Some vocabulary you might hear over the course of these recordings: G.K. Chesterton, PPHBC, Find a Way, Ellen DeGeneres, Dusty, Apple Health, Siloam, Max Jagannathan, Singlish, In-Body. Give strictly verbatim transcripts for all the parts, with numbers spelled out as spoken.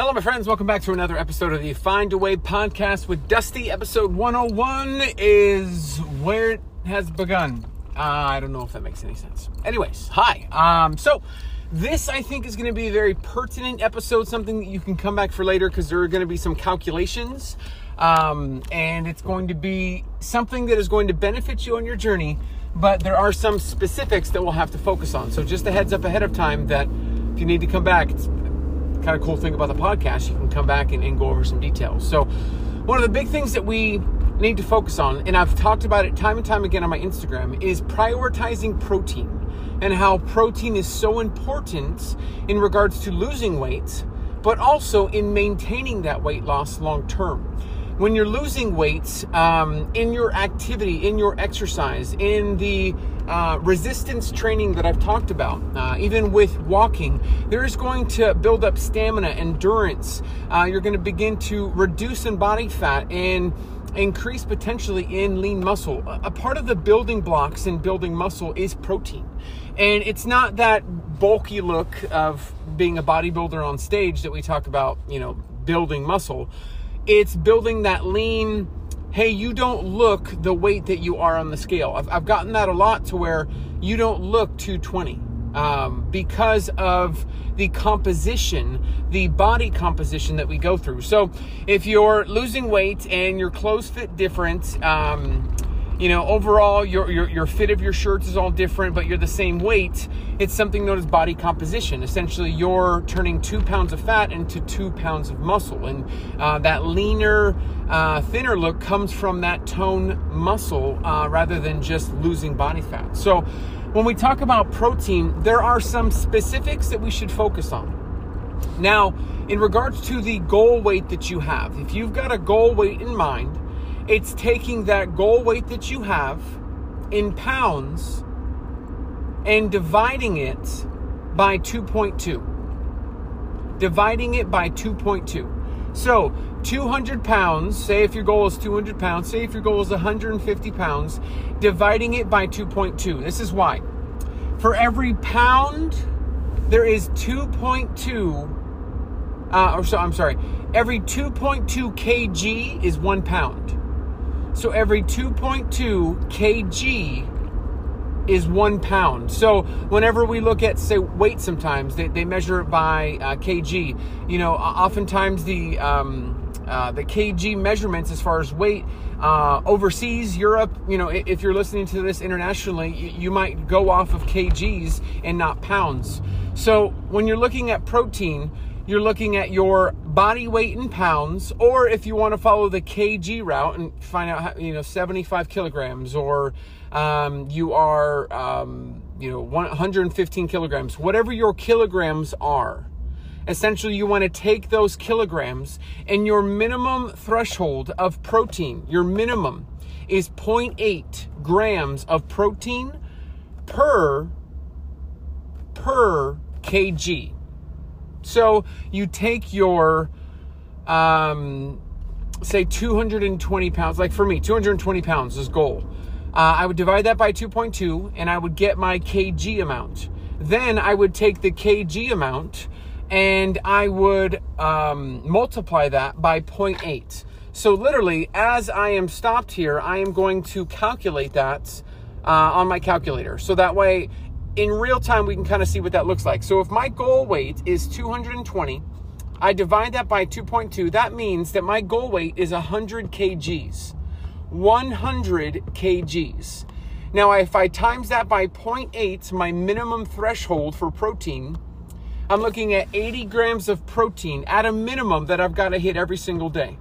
Hello, my friends. Welcome back to another episode of the Find a Way podcast with Dusty. Episode one oh one is where it has begun. Uh, I don't know if that makes any sense. Anyways, hi. Um, so this, I think, is going to be a very pertinent episode, something that you can come back for later because there are going to be some calculations. Um, and it's going to be something that is going to benefit you on your journey, but there are some specifics that we'll have to focus on. So just a heads up ahead of time that if you need to come back, it's kind of cool thing about the podcast, you can come back and, and go over some details. So one of the big things that we need to focus on, and I've talked about it time and time again on my Instagram, is prioritizing protein and how protein is so important in regards to losing weight, but also in maintaining that weight loss long term. When you're losing weight, um, in your activity, in your exercise, in the uh, resistance training that I've talked about, uh, even with walking, there is going to build up stamina, endurance. Uh, you're going to begin to reduce in body fat and increase potentially in lean muscle. A part of the building blocks in building muscle is protein. And it's not that bulky look of being a bodybuilder on stage that we talk about, you know, building muscle. It's building that lean, hey, you don't look the weight that you are on the scale. I've, I've gotten that a lot to where you don't look two twenty um, because of the composition, the body composition that we go through. So if you're losing weight and your clothes fit different, um, you know, overall your, your, your fit of your shirts is all different, but you're the same weight, it's something known as body composition. Essentially, you're turning two pounds of fat into two pounds of muscle. And uh, that leaner, uh, thinner look comes from that tone muscle uh, rather than just losing body fat. So when we talk about protein, there are some specifics that we should focus on. Now, in regards to the goal weight that you have, if you've got a goal weight in mind, it's taking that goal weight that you have in pounds and dividing it by two point two. Dividing it by two point two. So two hundred pounds, say if your goal is two hundred pounds, say if your goal is one hundred fifty pounds, dividing it by two point two. This is why. For every pound, there is two point two, uh, or so, I'm sorry, every two point two kilograms is one pound. So every two point two kilograms is one pound. So whenever we look at, say, weight sometimes, they, they measure it by uh, kg. You know, oftentimes the um, uh, the kg measurements as far as weight uh, overseas, Europe, you know, if you're listening to this internationally, you, you might go off of kgs and not pounds. So when you're looking at protein, you're looking at your body weight in pounds, or if you want to follow the kg route and find out, how, you know, seventy-five kilograms, or um, you are, um, you know, one hundred fifteen kilograms, whatever your kilograms are. Essentially, you want to take those kilograms, and your minimum threshold of protein, your minimum is zero point eight grams of protein per, per kg. So you take your, um, say, two hundred twenty pounds. Like for me, two hundred twenty pounds is goal. Uh, I would divide that by two point two, and I would get my kg amount. Then I would take the kg amount, and I would um, multiply that by zero point eight. So literally, as I am stopped here, I am going to calculate that uh, on my calculator. So that way, in real time, we can kind of see what that looks like. So if my goal weight is two hundred twenty, I divide that by two point two. That means that my goal weight is one hundred kilograms. one hundred kilograms. Now, if I times that by zero point eight, my minimum threshold for protein, I'm looking at eighty grams of protein at a minimum that I've got to hit every single day.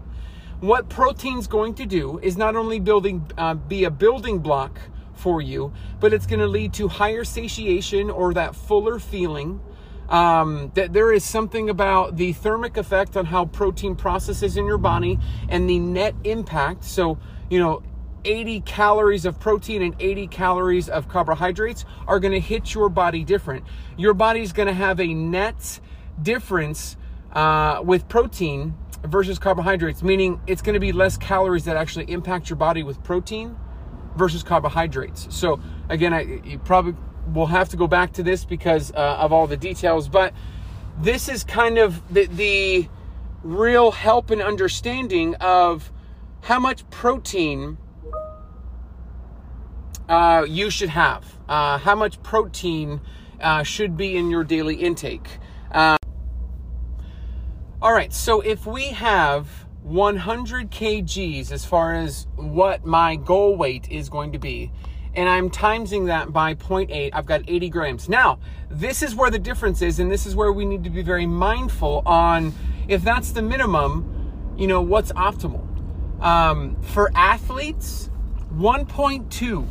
What protein's going to do is not only building uh, be a building block for you, but it's going to lead to higher satiation, or that fuller feeling. Um, that there is something about the thermic effect on how protein processes in your body and the net impact. So, you know, eighty calories of protein and eighty calories of carbohydrates are going to hit your body different. Your body's going to have a net difference uh, with protein versus carbohydrates, meaning it's going to be less calories that actually impact your body with protein versus carbohydrates. So again, I, you probably will have to go back to this because uh, of all the details, but this is kind of the, the real help and understanding of how much protein uh, you should have, uh, how much protein uh, should be in your daily intake. Uh, all right, so if we have one hundred kilograms as far as what my goal weight is going to be, and I'm timesing that by zero point eight, I've got eighty grams. Now, this is where the difference is, and this is where we need to be very mindful on if that's the minimum, you know, what's optimal. Um, for athletes, one point two.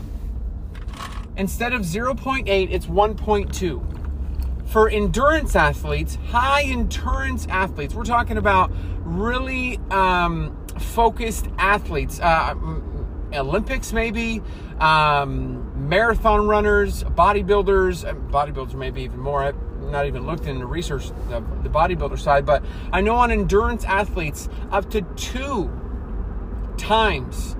Instead of zero point eight, it's one point two. For endurance athletes, high endurance athletes, we're talking about really um, focused athletes, uh, Olympics maybe, um, marathon runners, bodybuilders, bodybuilders maybe even more. I've not even looked into research, the, the bodybuilder side, but I know on endurance athletes, up to two times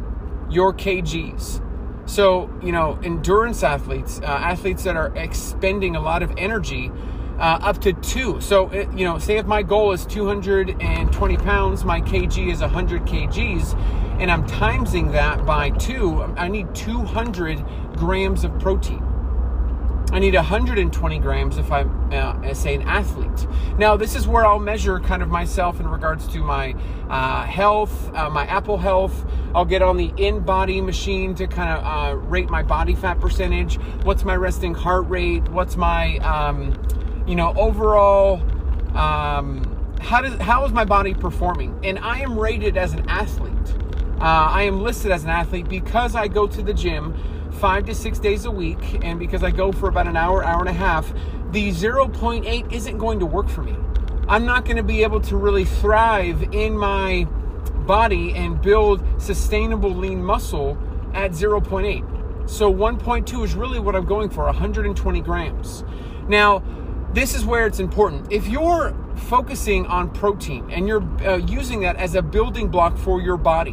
your kilograms. So, you know, endurance athletes, uh, athletes that are expending a lot of energy, uh, up to two. So, it, you know, say if my goal is two hundred twenty pounds, my kg is one hundred kilograms, and I'm timesing that by two, I need two hundred grams of protein. I need one hundred twenty grams if I'm, uh, say, an athlete. Now, this is where I'll measure kind of myself in regards to my uh, health, uh, my Apple Health. I'll get on the In-Body machine to kind of uh, rate my body fat percentage. What's my resting heart rate? What's my, um, you know, overall, um, how does how is my body performing? And I am rated as an athlete. Uh, I am listed as an athlete because I go to the gym five to six days a week, and because I go for about an hour, hour and a half, the zero point eight isn't going to work for me. I'm not going to be able to really thrive in my body and build sustainable lean muscle at zero point eight. So one point two is really what I'm going for, one hundred twenty grams. Now, this is where it's important. If you're focusing on protein and you're uh, using that as a building block for your body,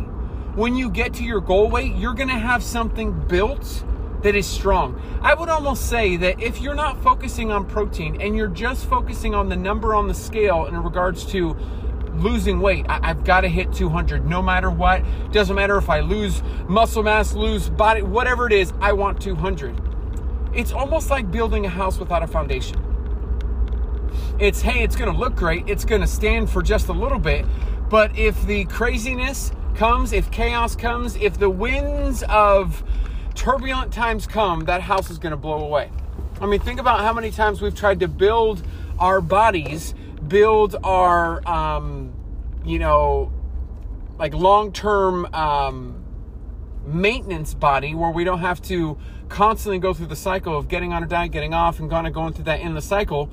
when you get to your goal weight, you're going to have something built that is strong. I would almost say that if you're not focusing on protein and you're just focusing on the number on the scale in regards to losing weight, I- I've got to hit two hundred no matter what. Doesn't matter if I lose muscle mass, lose body, whatever it is, I want two hundred. It's almost like building a house without a foundation. It's, hey, it's going to look great. It's going to stand for just a little bit. But if the craziness comes, if chaos comes, if the winds of turbulent times come, that house is going to blow away. I mean, think about how many times we've tried to build our bodies, build our, um, you know, like long-term um, maintenance body where we don't have to constantly go through the cycle of getting on a diet, getting off, and kind of going through that endless cycle.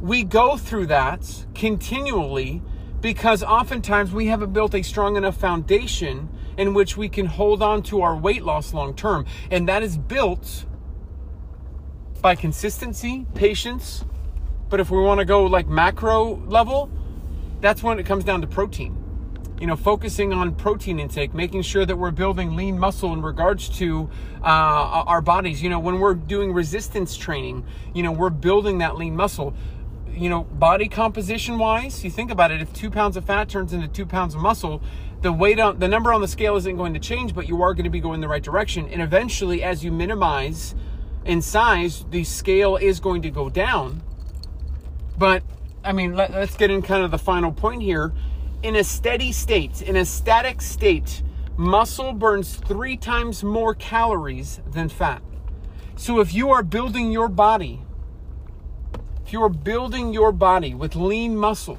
We go through that continually, because oftentimes we haven't built a strong enough foundation in which we can hold on to our weight loss long term. And that is built by consistency, patience. But if we want to go like macro level, that's when it comes down to protein. You know, focusing on protein intake, making sure that we're building lean muscle in regards to uh, our bodies. You know, when we're doing resistance training, you know, we're building that lean muscle. You know, body composition wise, you think about it, if two pounds of fat turns into two pounds of muscle, the weight on the number on the scale isn't going to change, but you are going to be going the right direction. And eventually, as you minimize in size, the scale is going to go down. But I mean, let, let's get in kind of the final point here. In a steady state, in a static state, muscle burns three times more calories than fat. So if you are building your body, If you're building your body with lean muscle,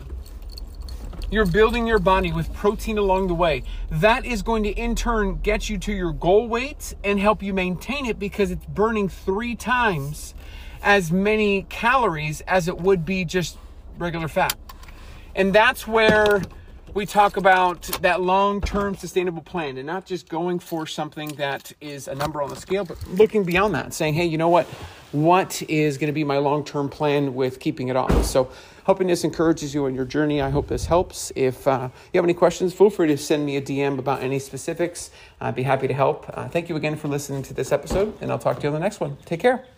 you're building your body with protein along the way, that is going to in turn get you to your goal weight and help you maintain it, because it's burning three times as many calories as it would be just regular fat. And that's where we talk about that long-term sustainable plan, and not just going for something that is a number on the scale, but looking beyond that and saying, hey, you know what? What is going to be my long-term plan with keeping it off? So hoping this encourages you on your journey. I hope this helps. If uh, you have any questions, feel free to send me a D M about any specifics. I'd be happy to help. Uh, thank you again for listening to this episode, and I'll talk to you on the next one. Take care.